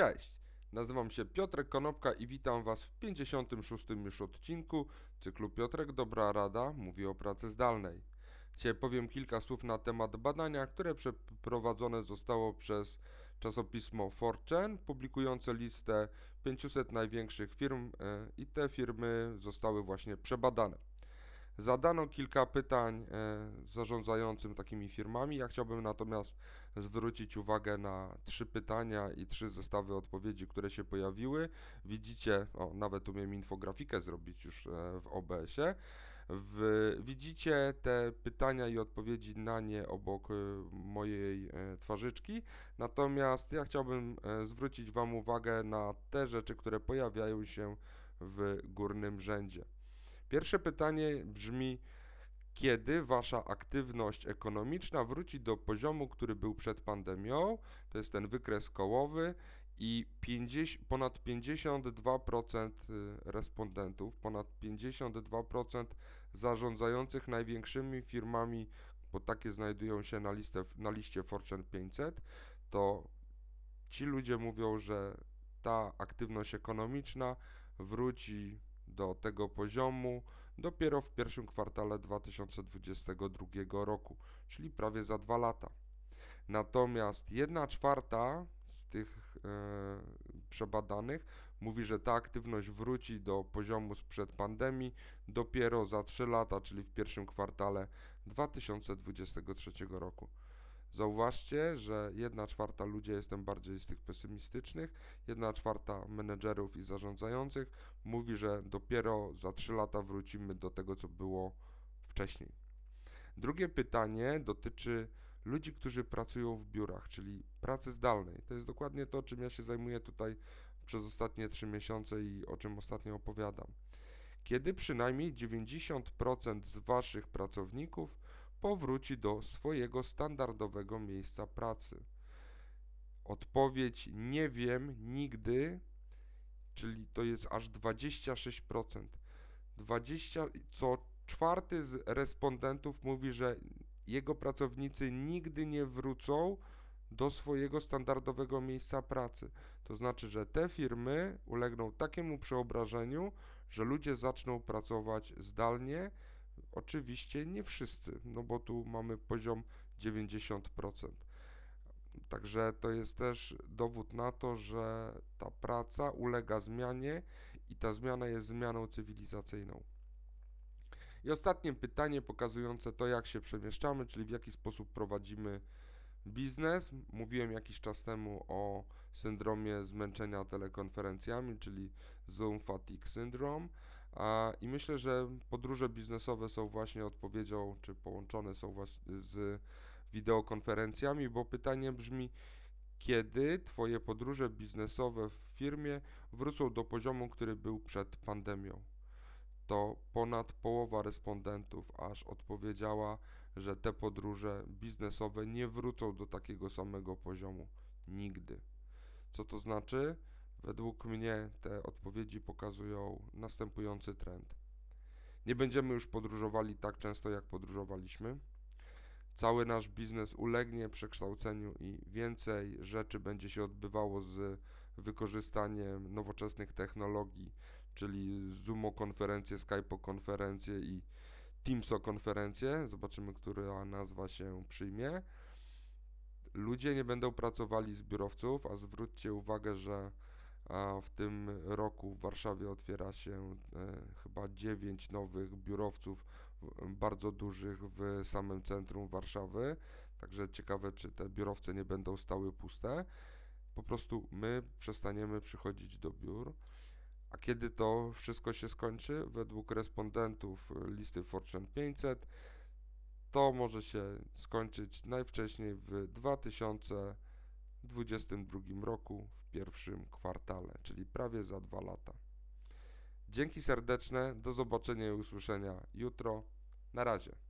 Cześć, nazywam się Piotrek Konopka i witam Was w 56. już odcinku cyklu Piotrek Dobra Rada mówi o pracy zdalnej. Dzisiaj powiem kilka słów na temat badania, które przeprowadzone zostało przez czasopismo Fortune, publikujące listę 500 największych firm i te firmy zostały właśnie przebadane. Zadano kilka pytań zarządzającym takimi firmami. Ja chciałbym natomiast zwrócić uwagę na 3 pytania i 3 zestawy odpowiedzi, które się pojawiły. Widzicie, nawet umiem infografikę zrobić już w OBS-ie. Widzicie te pytania i odpowiedzi na nie obok mojej twarzyczki. Natomiast ja chciałbym zwrócić Wam uwagę na te rzeczy, które pojawiają się w górnym rzędzie. Pierwsze pytanie brzmi, kiedy Wasza aktywność ekonomiczna wróci do poziomu, który był przed pandemią, to jest ten wykres kołowy i ponad 52% respondentów, ponad 52% zarządzających największymi firmami, bo takie znajdują się na liście Fortune 500, to ci ludzie mówią, że ta aktywność ekonomiczna wróci do tego poziomu dopiero w pierwszym kwartale 2022 roku, czyli prawie za 2 lata. Natomiast 1/4 z tych przebadanych mówi, że ta aktywność wróci do poziomu sprzed pandemii dopiero za 3 lata, czyli w pierwszym kwartale 2023 roku. Zauważcie, że 1/4 ludzi, jestem bardziej z tych pesymistycznych, 1/4 menedżerów i zarządzających mówi, że dopiero za 3 lata wrócimy do tego, co było wcześniej. Drugie pytanie dotyczy ludzi, którzy pracują w biurach, czyli pracy zdalnej. To jest dokładnie to, czym ja się zajmuję tutaj przez ostatnie 3 miesiące i o czym ostatnio opowiadam. Kiedy przynajmniej 90% z Waszych pracowników powróci do swojego standardowego miejsca pracy? Odpowiedź nie wiem, nigdy, czyli to jest aż 26%. 4 z respondentów mówi, że jego pracownicy nigdy nie wrócą do swojego standardowego miejsca pracy. To znaczy, że te firmy ulegną takiemu przeobrażeniu, że ludzie zaczną pracować zdalnie. Oczywiście nie wszyscy, no bo tu mamy poziom 90%. Także to jest też dowód na to, że ta praca ulega zmianie i ta zmiana jest zmianą cywilizacyjną. I ostatnie pytanie pokazujące to, jak się przemieszczamy, czyli w jaki sposób prowadzimy biznes. Mówiłem jakiś czas temu o syndromie zmęczenia telekonferencjami, czyli Zoom Fatigue Syndrome. I myślę, że podróże biznesowe są właśnie odpowiedzią, czy połączone są właśnie z wideokonferencjami, bo pytanie brzmi, kiedy Twoje podróże biznesowe w firmie wrócą do poziomu, który był przed pandemią? To ponad połowa respondentów aż odpowiedziała, że te podróże biznesowe nie wrócą do takiego samego poziomu nigdy. Co to znaczy? Według mnie te odpowiedzi pokazują następujący trend. Nie będziemy już podróżowali tak często, jak podróżowaliśmy. Cały nasz biznes ulegnie przekształceniu i więcej rzeczy będzie się odbywało z wykorzystaniem nowoczesnych technologii, czyli Zoomokonferencje, Skypeokonferencje i Teamsokonferencje. Zobaczymy, która nazwa się przyjmie. Ludzie nie będą pracowali z biurowców, a zwróćcie uwagę, że w tym roku w Warszawie otwiera się chyba 9 nowych biurowców, bardzo dużych w samym centrum Warszawy. Także ciekawe, czy te biurowce nie będą stały puste. Po prostu my przestaniemy przychodzić do biur. A kiedy to wszystko się skończy? Według respondentów listy Fortune 500 to może się skończyć najwcześniej w 2022 roku w pierwszym kwartale, czyli prawie za 2 lata. Dzięki serdeczne, do zobaczenia i usłyszenia jutro. Na razie.